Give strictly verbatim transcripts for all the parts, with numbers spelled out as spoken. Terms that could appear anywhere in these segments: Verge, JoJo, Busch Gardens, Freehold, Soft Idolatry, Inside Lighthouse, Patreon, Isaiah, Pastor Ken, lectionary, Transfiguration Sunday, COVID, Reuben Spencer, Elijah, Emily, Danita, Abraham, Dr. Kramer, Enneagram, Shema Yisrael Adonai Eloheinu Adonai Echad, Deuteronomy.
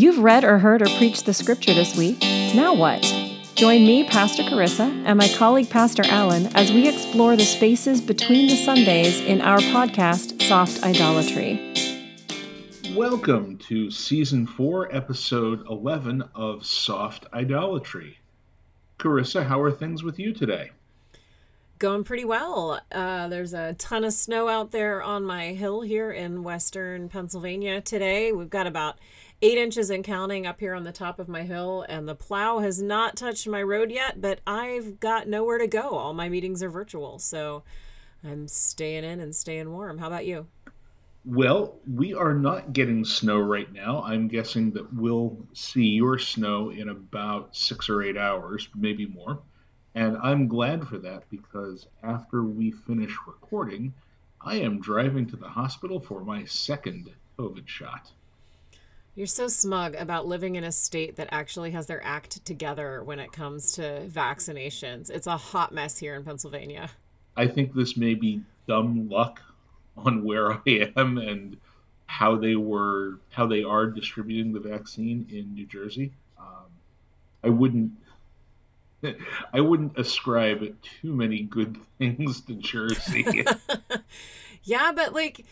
You've read or heard or preached the scripture this week. Now what? Join me, Pastor Carissa, and my colleague, Pastor Alan, as we explore the spaces between the Sundays in our podcast, Soft Idolatry. Welcome to Season four, Episode eleven of Soft Idolatry. Carissa, how are things with you today? Going pretty well. Uh, there's a ton of snow out there on my hill here in western Pennsylvania today. We've got about eight inches and counting up here on the top of my hill, and the plow has not touched my road yet, but I've got nowhere to go. All my meetings are virtual, so I'm staying in and staying warm. How about you? Well, we are not getting snow right now. I'm guessing that we'll see your snow in about six or eight hours, maybe more. And I'm glad for that, because after we finish recording, I am driving to the hospital for my second COVID shot. You're so smug about living in a state that actually has their act together when it comes to vaccinations. It's a hot mess here in Pennsylvania. I think this may be dumb luck on where I am and how they were, how they are distributing the vaccine in New Jersey. Um, I wouldn't, I wouldn't ascribe too many good things to Jersey. Yeah, but like,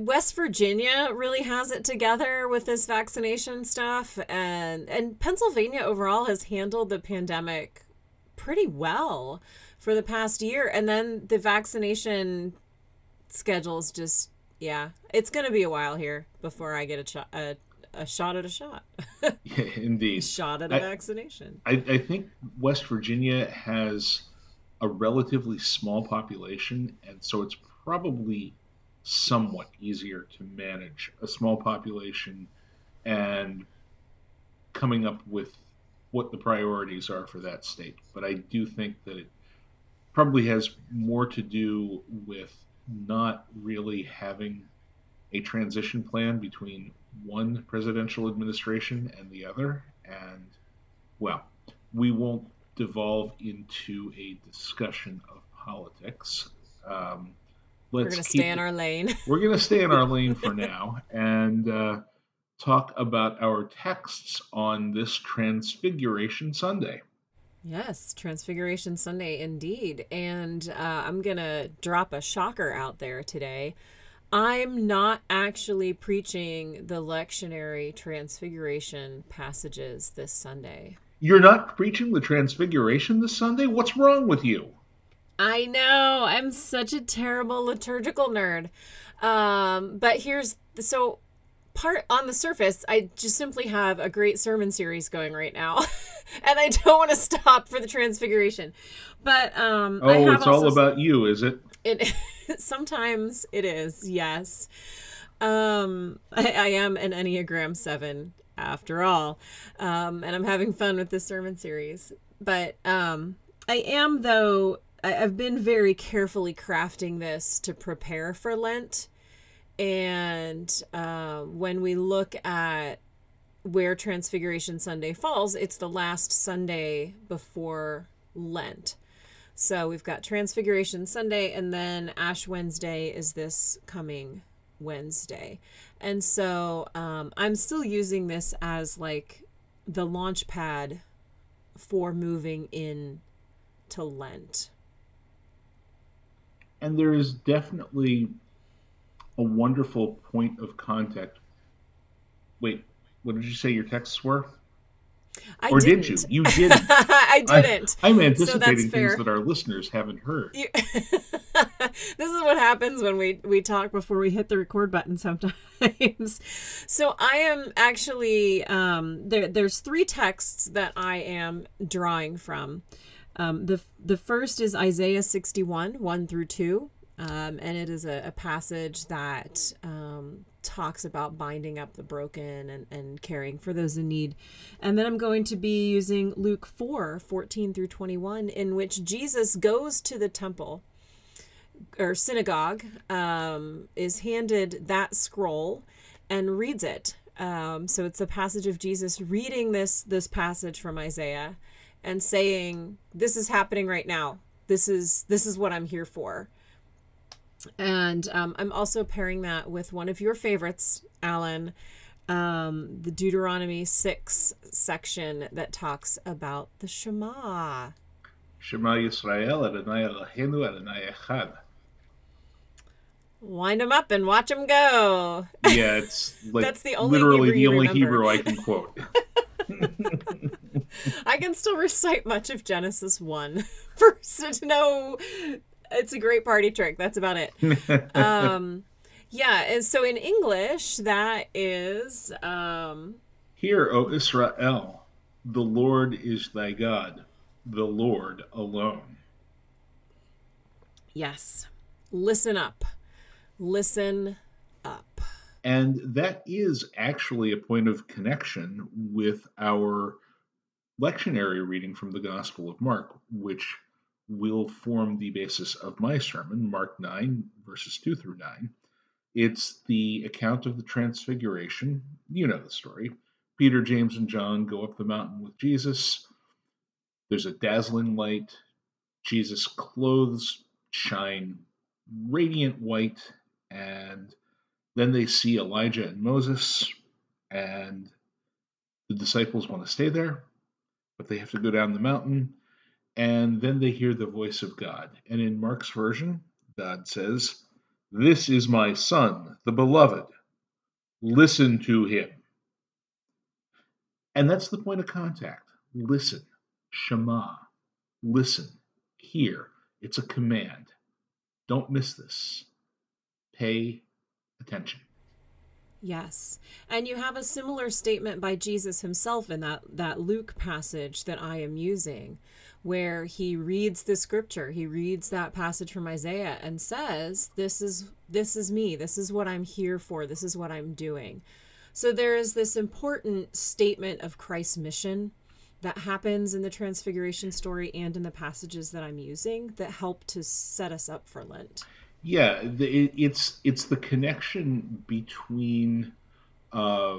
West Virginia really has it together with this vaccination stuff, and and Pennsylvania overall has handled the pandemic pretty well for the past year. And then the vaccination schedules just, yeah, it's going to be a while here before I get a, cho- a, a shot at a shot. Yeah, indeed. A shot at a I, vaccination. I, I think West Virginia has a relatively small population, and so it's probably somewhat easier to manage a small population and coming up with what the priorities are for that state. But I do think that it probably has more to do with not really having a transition plan between one presidential administration and the other. And, well, we won't devolve into a discussion of politics. Um, Let's we're going to stay in our lane. We're going to stay in our lane for now and uh, talk about our texts on this Transfiguration Sunday. Yes, Transfiguration Sunday indeed. And uh, I'm going to drop a shocker out there today. I'm not actually preaching the lectionary Transfiguration passages this Sunday. You're not preaching the Transfiguration this Sunday? What's wrong with you? I know, I'm such a terrible liturgical nerd. Um, but here's, the, so part on the surface, I just simply have a great sermon series going right now. And I don't want to stop for the Transfiguration. But um, oh, I have it's also, all about you, is it? It sometimes it is, yes. Um, I, I am an Enneagram seven after all. Um, and I'm having fun with this sermon series. But um, I am, though, I've been very carefully crafting this to prepare for Lent. And uh, when we look at where Transfiguration Sunday falls, it's the last Sunday before Lent. So we've got Transfiguration Sunday, and then Ash Wednesday is this coming Wednesday. And so um, I'm still using this as like the launch pad for moving in to Lent. And there is definitely a wonderful point of contact. Wait, what did you say your texts were? I or didn't. did you? You didn't. I didn't. I, I'm anticipating so things that our listeners haven't heard. You... This is what happens when we, we talk before we hit the record button sometimes. So I am actually, um, there. there's three texts that I am drawing from. Um, the the first is Isaiah sixty-one, one through two, um, and it is a, a passage that um, talks about binding up the broken and, and caring for those in need. And then I'm going to be using Luke four, fourteen through twenty-one, in which Jesus goes to the temple or synagogue, um, is handed that scroll and reads it. Um, so it's a passage of Jesus reading this this passage from Isaiah and saying, this is happening right now. This is this is what I'm here for. And um, I'm also pairing that with one of your favorites, Alan, um, the Deuteronomy six section that talks about the Shema. Shema Yisrael Adonai Eloheinu Adonai Echad. Wind them up and watch them go. Yeah, it's like that's the only literally Hebrew the only remember. Hebrew I can quote. I can still recite much of Genesis one. First, no, it's a great party trick. That's about it. um, yeah, and so in English, that is... Um, Hear, O Israel, the Lord is thy God, the Lord alone. Yes, listen up. Listen up. And that is actually a point of connection with our lectionary reading from the Gospel of Mark, which will form the basis of my sermon, Mark nine, verses two through nine. It's the account of the Transfiguration. You know the story. Peter, James, and John go up the mountain with Jesus. There's a dazzling light. Jesus' clothes shine radiant white. And then they see Elijah and Moses, and the disciples want to stay there, but they have to go down the mountain, and then they hear the voice of God. And in Mark's version, God says, "This is my son, the beloved. Listen to him." And that's the point of contact. Listen. Shema. Listen. Hear. It's a command. Don't miss this. Pay attention. Yes. And you have a similar statement by Jesus himself in that, that Luke passage that I am using, where he reads the scripture. He reads that passage from Isaiah and says, this is, this is me. This is what I'm here for. This is what I'm doing. So there is this important statement of Christ's mission that happens in the Transfiguration story and in the passages that I'm using that help to set us up for Lent. Yeah, it's it's the connection between uh,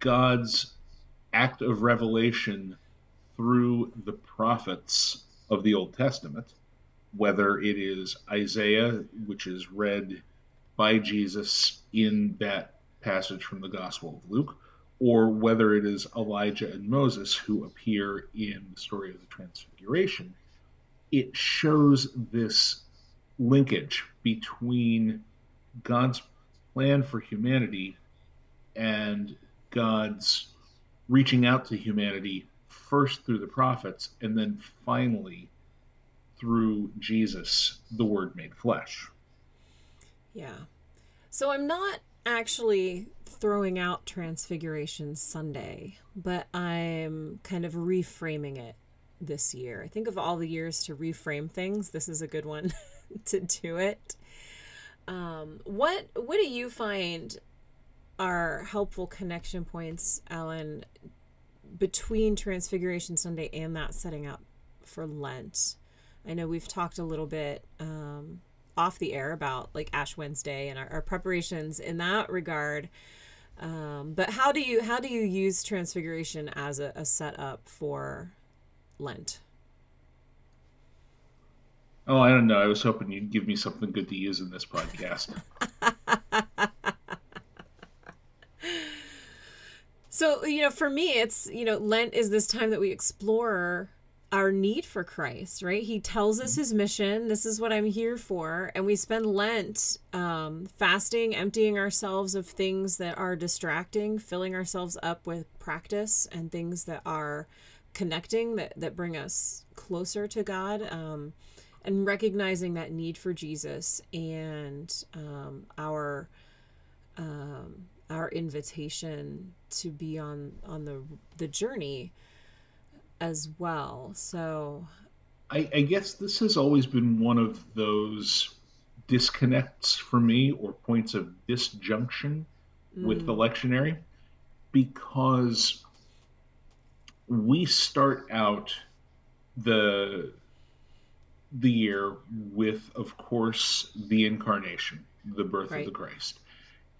God's act of revelation through the prophets of the Old Testament, whether it is Isaiah, which is read by Jesus in that passage from the Gospel of Luke, or whether it is Elijah and Moses who appear in the story of the Transfiguration. It shows this linkage between God's plan for humanity and God's reaching out to humanity first through the prophets and then finally through Jesus, the Word made flesh. Yeah. So I'm not actually throwing out Transfiguration Sunday, but I'm kind of reframing it this year. I think of all the years to reframe things, this is a good one to do it. Um, what what do you find are helpful connection points, Alan, between Transfiguration Sunday and that setting up for Lent? I know we've talked a little bit um, off the air about like Ash Wednesday and our, our preparations in that regard. Um, but how do you how do you use Transfiguration as a, a setup for Lent? Oh, I don't know. I was hoping you'd give me something good to use in this podcast. So, you know, for me, it's, you know, Lent is this time that we explore our need for Christ, right? He tells us his mission. This is what I'm here for. And we spend Lent um, fasting, emptying ourselves of things that are distracting, filling ourselves up with practice and things that are connecting, that, that bring us closer to God. Um And recognizing that need for Jesus and um, our um, our invitation to be on on the the journey as well. So, I, I guess this has always been one of those disconnects for me, or points of disjunction with mm. the lectionary, because we start out the. the year with, of course, the incarnation, the birth right. of the Christ.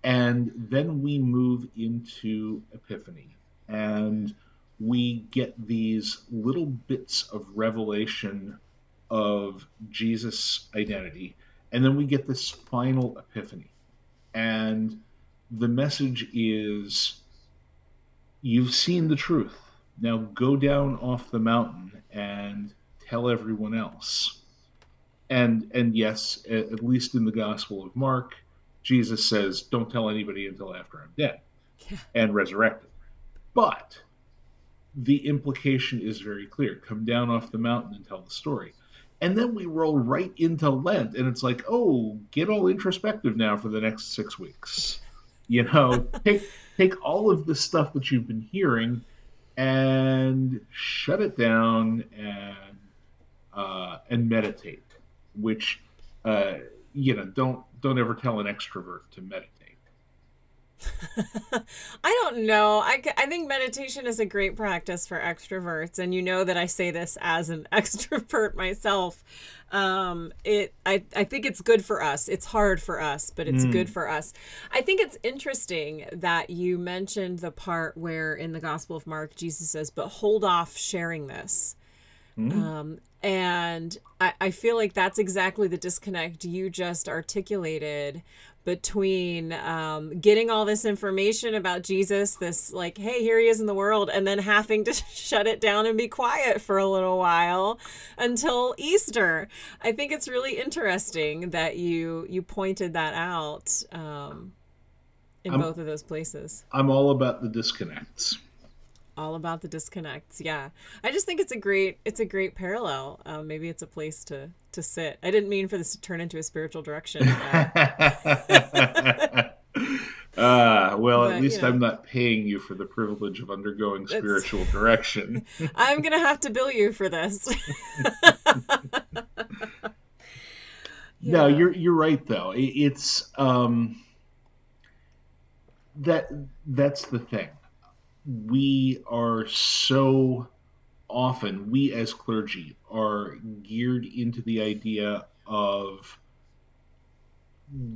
And then we move into Epiphany, and we get these little bits of revelation of Jesus' identity, and then we get this final Epiphany. And the message is, you've seen the truth. Now go down off the mountain and tell everyone else. And, and yes, at least in the Gospel of Mark, Jesus says, don't tell anybody until after I'm dead yeah. and resurrected. But the implication is very clear. Come down off the mountain and tell the story. And then we roll right into Lent, and it's like, oh, get all introspective now for the next six weeks. You know, take take all of the stuff that you've been hearing and shut it down and uh, and meditate. Which, uh, you know, don't don't ever tell an extrovert to meditate. I don't know. I, I think meditation is a great practice for extroverts. And you know that I say this as an extrovert myself. Um, it I, I think it's good for us. It's hard for us, but it's mm. good for us. I think it's interesting that you mentioned the part where in the Gospel of Mark, Jesus says, but hold off sharing this. Mm. Um, and I, I feel like that's exactly the disconnect you just articulated between um, getting all this information about Jesus, this like, hey, here he is in the world, and then having to shut it down and be quiet for a little while until Easter. I think it's really interesting that you you pointed that out um, in I'm, both of those places. I'm all about the disconnects. All about the disconnects. Yeah, I just think it's a great it's a great parallel. Um, maybe it's a place to. to sit. I didn't mean for this to turn into a spiritual direction. Uh, uh, well, but, at least you know, I'm not paying you for the privilege of undergoing spiritual direction. I'm going to have to bill you for this. yeah. No, you're, you're right though. It, it's, um, that that's the thing. We are so often, we as clergy are geared into the idea of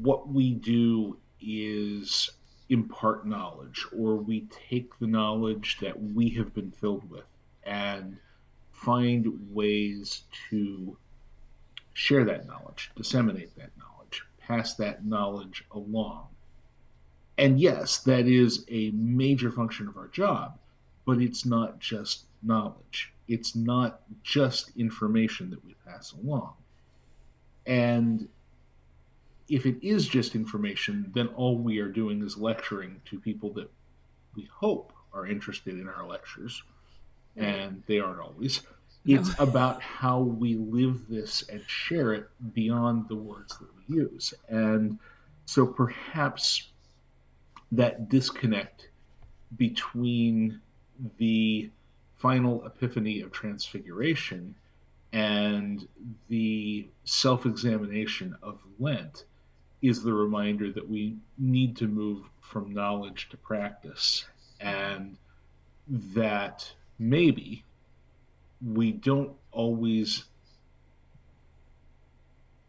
what we do is impart knowledge, or we take the knowledge that we have been filled with and find ways to share that knowledge, disseminate that knowledge, pass that knowledge along. And yes, that is a major function of our job, but it's not just knowledge. It's not just information that we pass along. And if it is just information, then all we are doing is lecturing to people that we hope are interested in our lectures. Yeah. And they aren't always. No. It's about how we live this and share it beyond the words that we use. And so perhaps that disconnect between the final epiphany of Transfiguration and the self-examination of Lent is the reminder that we need to move from knowledge to practice, and that maybe we don't always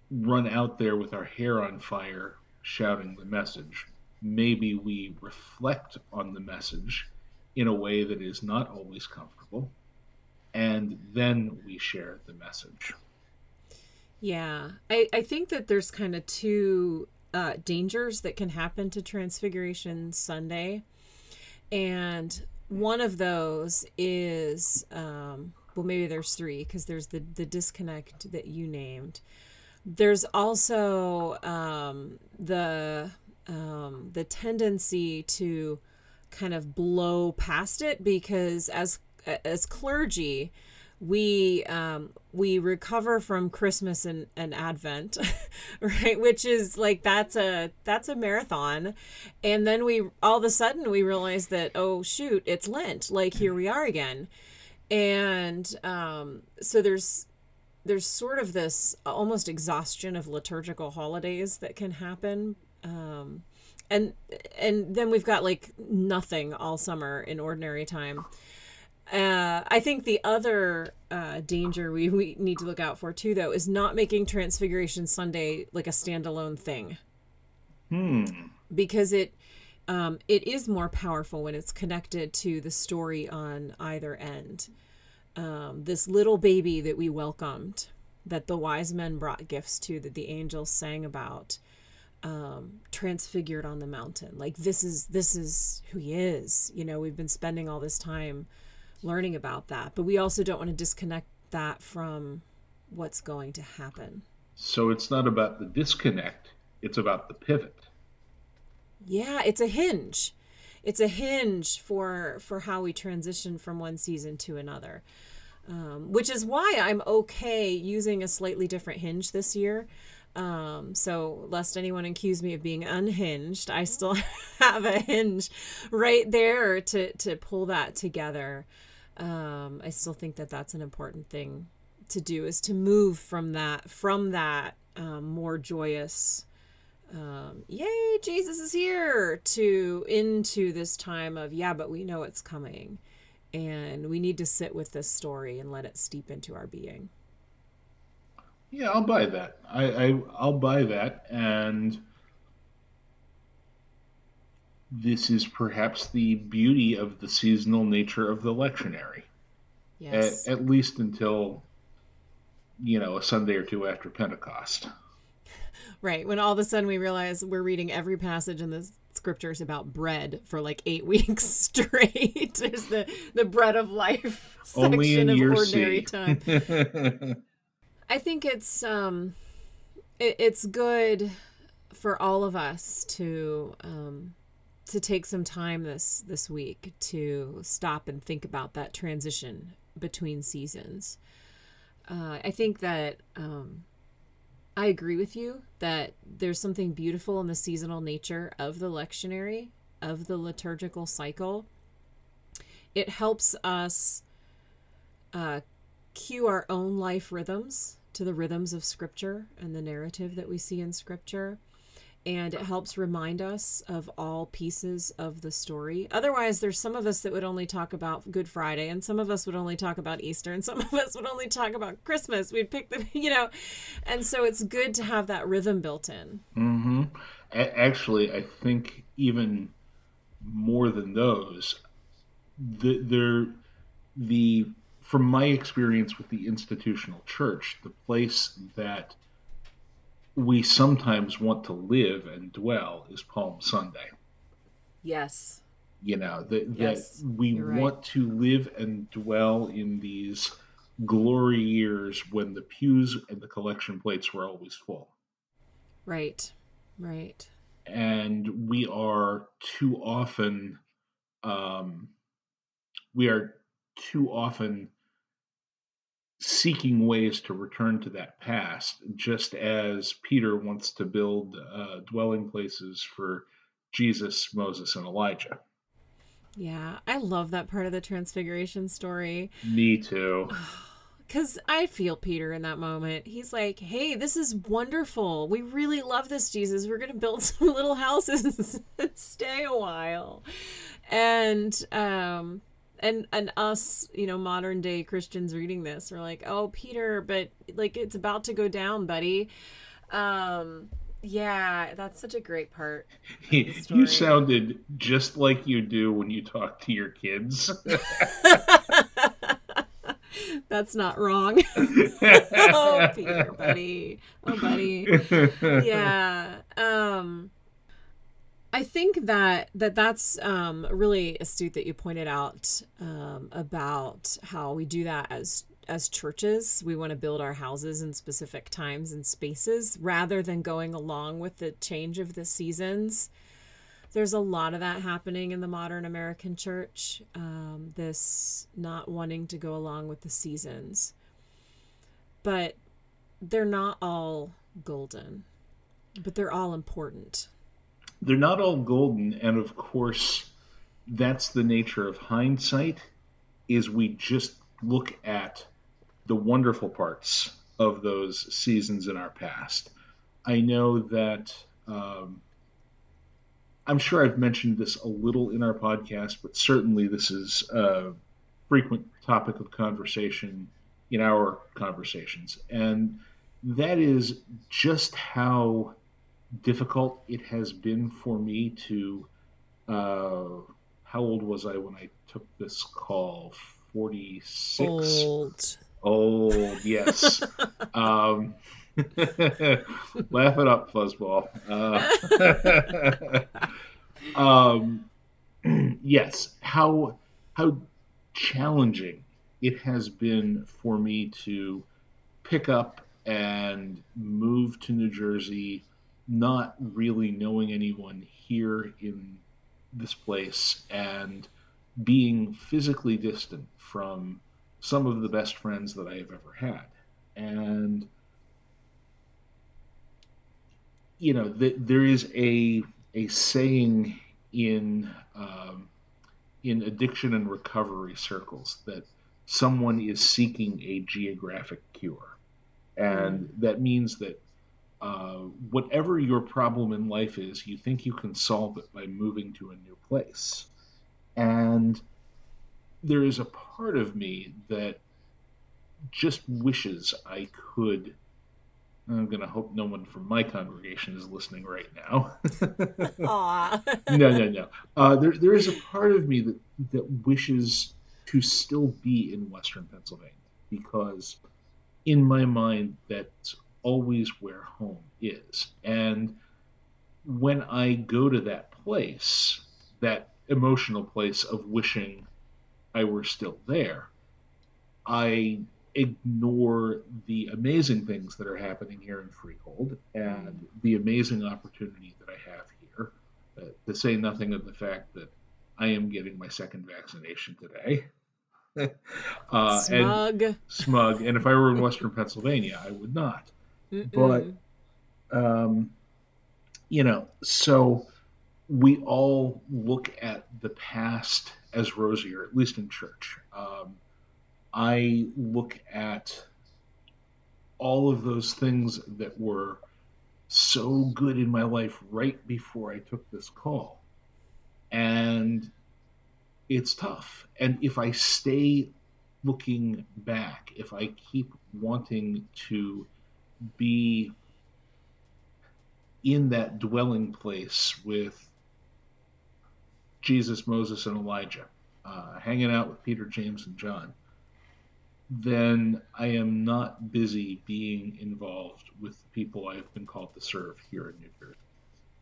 run out there with our hair on fire shouting the message. Maybe we reflect on the message in a way that is not always comfortable, and then we share the message. Yeah, I, I think that there's kind of two uh, dangers that can happen to Transfiguration Sunday. And one of those is, um, well, maybe there's three, because there's the, the disconnect that you named. There's also um, the um, the tendency to kind of blow past it, because as as clergy we um we recover from Christmas and, and Advent, right, which is like that's a that's a marathon, and then we all of a sudden we realize that, oh shoot, it's Lent, like here we are again. And um so there's there's sort of this almost exhaustion of liturgical holidays that can happen. um And and then we've got like nothing all summer in ordinary time. Uh, I think the other uh, danger we, we need to look out for too, though, is not making Transfiguration Sunday like a standalone thing. Hmm. Because it um, it is more powerful when it's connected to the story on either end. Um, this little baby that we welcomed, that the wise men brought gifts to, that the angels sang about. um, transfigured on the mountain. Like this is, this is who he is. You know, we've been spending all this time learning about that, but we also don't want to disconnect that from what's going to happen. So it's not about the disconnect. It's about the pivot. Yeah. It's a hinge. It's a hinge for, for how we transition from one season to another. Um, which is why I'm okay using a slightly different hinge this year. Um, so lest anyone accuse me of being unhinged, I still have a hinge right there to, to pull that together. Um, I still think that that's an important thing to do, is to move from that, from that, um, more joyous, um, yay, Jesus is here, to into this time of, yeah, but we know it's coming. And we need to sit with this story and let it steep into our being. Yeah, I'll buy that. I, I, I'll buy that. And this is perhaps the beauty of the seasonal nature of the lectionary. Yes. At, at least until, you know, a Sunday or two after Pentecost. Right. When all of a sudden we realize we're reading every passage in this scriptures about bread for like eight weeks straight. There's the, the bread of life section of ordinary time. I think it's, um, it, it's good for all of us to, um, to take some time this, this week to stop and think about that transition between seasons. Uh, I think that, um, I agree with you that there's something beautiful in the seasonal nature of the lectionary, of the liturgical cycle. It helps us uh, cue our own life rhythms to the rhythms of Scripture and the narrative that we see in Scripture. And it helps remind us of all pieces of the story. Otherwise, there's some of us that would only talk about Good Friday, and some of us would only talk about Easter, and some of us would only talk about Christmas. We'd pick the, you know, and so it's good to have that rhythm built in. Mm-hmm. A- actually, I think even more than those, the, the, the, from my experience with the institutional church, the place that we sometimes want to live and dwell is Palm Sunday. Yes. You know, that yes, that we right. want to live and dwell in these glory years when the pews and the collection plates were always full. Right, right. And we are too often, um, we are too often seeking ways to return to that past, just as Peter wants to build uh, dwelling places for Jesus, Moses, and Elijah. Yeah, I love that part of the Transfiguration story. Me too. Because I feel Peter in that moment. He's like, hey, this is wonderful. We really love this, Jesus. We're going to build some little houses and stay a while. And, um... And and us, you know, modern day Christians reading this are like, oh, Peter, but like it's about to go down, buddy. Um, yeah, that's such a great part. You sounded just like you do when you talk to your kids. That's not wrong. Oh, Peter, buddy. Oh, buddy. Yeah. Um. I think that, that that's um, really astute that you pointed out um, about how we do that as as churches. We want to build our houses in specific times and spaces rather than going along with the change of the seasons. There's a lot of that happening in the modern American church, um, this not wanting to go along with the seasons. But they're not all golden, but they're all important. They're not all golden, and of course, that's the nature of hindsight, is we just look at the wonderful parts of those seasons in our past. I know that, um, I'm sure I've mentioned this a little in our podcast, but certainly this is a frequent topic of conversation in our conversations, and that is just how difficult it has been for me to uh how old was I when I took this call? forty-six old old yes um Laugh it up, fuzzball. Uh, um, yes, how how challenging it has been for me to pick up and move to New Jersey, not really knowing anyone here in this place, and being physically distant from some of the best friends that I have ever had. And you know, th- there is a a saying in um, in addiction and recovery circles that someone is seeking a geographic cure, and that means that uh, whatever your problem in life is, you think you can solve it by moving to a new place. And there is a part of me that just wishes I could. I'm going to hope no one from my congregation is listening right now. Aww. No, no, no. Uh, there, there is a part of me that, that wishes to still be in Western Pennsylvania, because in my mind, that's always where home is. And when I go to that place, that emotional place of wishing I were still there, I ignore the amazing things that are happening here in Freehold and the amazing opportunity that I have here, uh, to say nothing of the fact that I am getting my second vaccination today. Uh, smug. And smug. And if I were in Western Pennsylvania, I would not. Mm-mm. But, um, you know, so we all look at the past as rosier, at least in church. Um, I look at all of those things that were so good in my life right before I took this call, and it's tough. And if I stay looking back, if I keep wanting to be in that dwelling place with Jesus, Moses, and Elijah, uh, hanging out with Peter, James, and John, then I am not busy being involved with the people I've been called to serve here in New Jersey.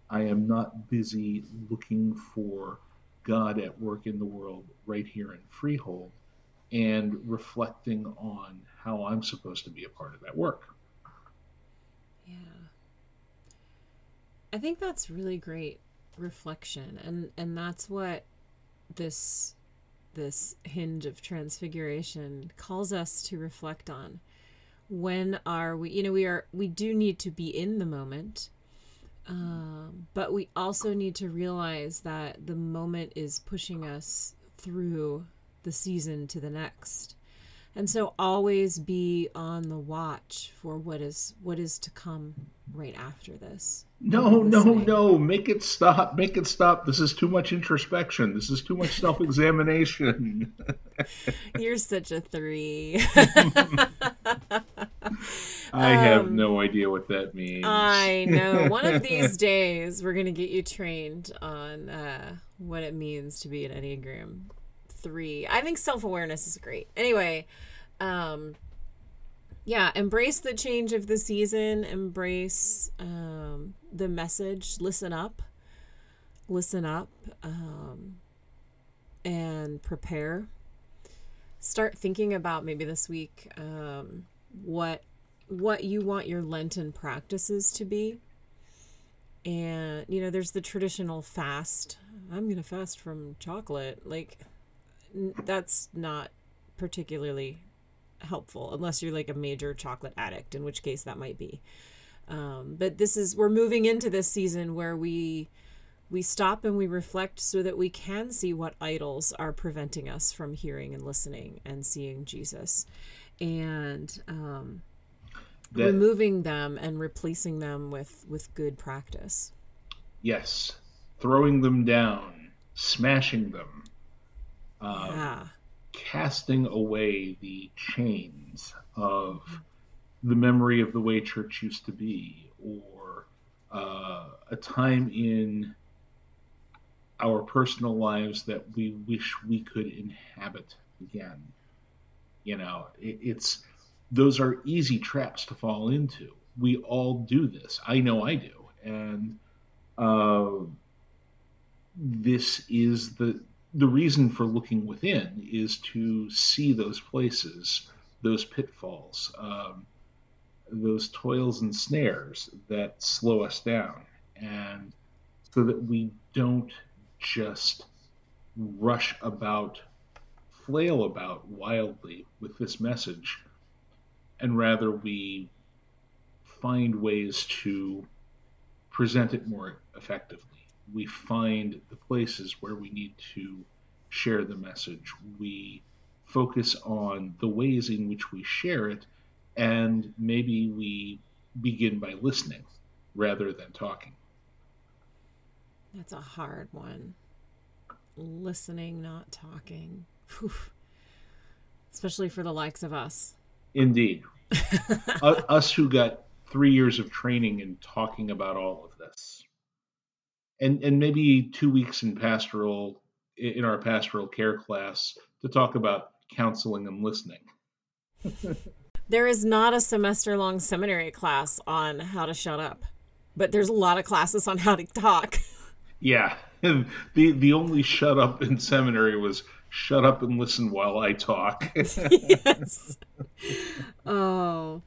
I am not busy looking for God at work in the world right here in Freehold and reflecting on how I'm supposed to be a part of that work. Yeah. I think that's really great reflection. And, and that's what this... this hinge of transfiguration calls us to reflect on. When are we, you know, we are, we do need to be in the moment, um, but we also need to realize that the moment is pushing us through the season to the next. And so always be on the watch for what is, what is to come right after this. No, no, no. Make it stop. Make it stop. This is too much introspection. This is too much self-examination. You're such a three. I have um, no idea what that means. I know. One of these days, we're going to get you trained on uh, what it means to be an Enneagram three. I think self-awareness is great. Anyway, um, yeah, embrace the change of the season. Embrace um, the message. Listen up. Listen up um, and prepare. Start thinking about maybe this week um, what what you want your Lenten practices to be. And, you know, there's the traditional fast. I'm going to fast from chocolate. Like, that's not particularly helpful unless you're like a major chocolate addict, in which case that might be. Um, but this is, we're moving into this season where we, we stop and we reflect so that we can see what idols are preventing us from hearing and listening and seeing Jesus, and um, that, removing them and replacing them with, with good practice. Yes. Throwing them down, smashing them. Um, yeah. Casting away the chains of the memory of the way church used to be, or uh, a time in our personal lives that we wish we could inhabit again. You know, it, it's those are easy traps to fall into. we all do this. I know I do. And uh, this is the the reason for looking within, is to see those places, those pitfalls, um, those toils and snares that slow us down, and so that we don't just rush about, flail about wildly with this message, and rather we find ways to present it more effectively. We find the places where we need to share the message. We focus on the ways in which we share it, and maybe we begin by listening rather than talking. That's a hard one. Listening, not talking. Whew. Especially for the likes of us. Indeed. Us who got three years of training in talking about all of this. And and maybe two weeks in pastoral, in our pastoral care class, to talk about counseling and listening. There is not a semester-long seminary class on how to shut up, but there's a lot of classes on how to talk. Yeah. The the only shut up in seminary was shut up and listen while I talk. Yes. Oh.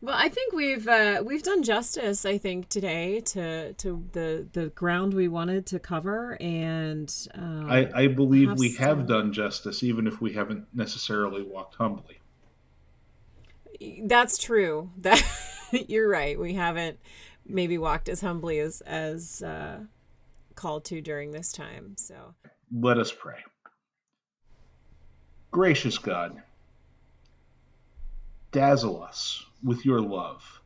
Well, I think we've uh, we've done justice, I think, today to to the, the ground we wanted to cover, and um, I, I believe have we some... have done justice, even if we haven't necessarily walked humbly. That's true. That you're right. We haven't maybe walked as humbly as as uh, called to during this time. So let us pray. Gracious God, dazzle us with your love.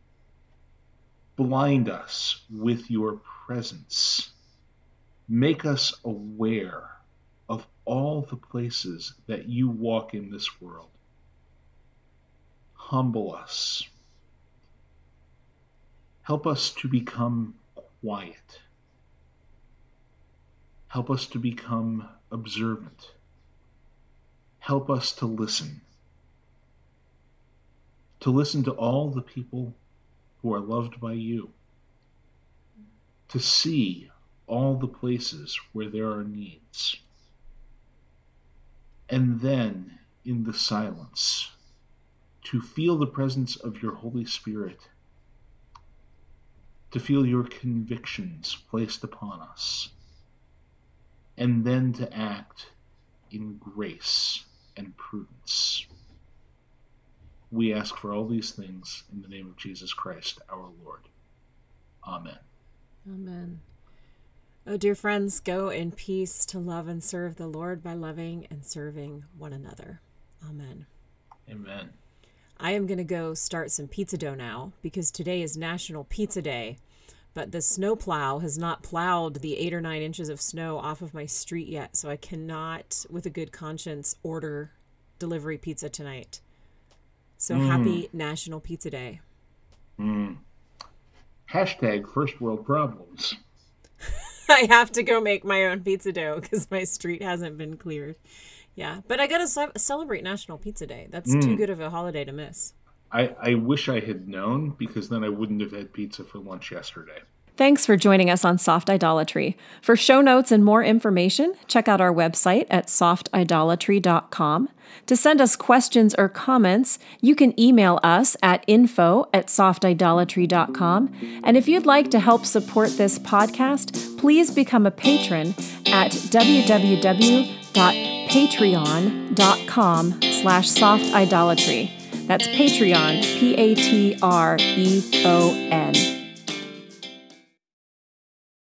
Blind us with your presence. Make us aware of all the places that you walk in this world. Humble us. Help us to become quiet. Help us to become observant. Help us to listen. To listen to all the people who are loved by you, to see all the places where there are needs, and then in the silence, to feel the presence of your Holy Spirit, to feel your convictions placed upon us, and then to act in grace and prudence. We ask for all these things in the name of Jesus Christ, our Lord. Amen. Amen. Oh, dear friends, go in peace to love and serve the Lord by loving and serving one another. Amen. Amen. I am going to go start some pizza dough now, because today is National Pizza Day, but the snow plow has not plowed the eight or nine inches of snow off of my street yet, so I cannot, with a good conscience, order delivery pizza tonight. So happy mm. National Pizza Day. Mm. Hashtag first world problems. I have to go make my own pizza dough because my street hasn't been cleared. Yeah, but I got to ce- celebrate National Pizza Day. That's mm. too good of a holiday to miss. I, I wish I had known, because then I wouldn't have had pizza for lunch yesterday. Thanks for joining us on Soft Idolatry. For show notes and more information, check out our website at soft idolatry dot com. To send us questions or comments, you can email us at info at soft idolatry dot com. And if you'd like to help support this podcast, please become a patron at w w w dot patreon dot com slash soft idolatry. That's Patreon, P A T R E O N.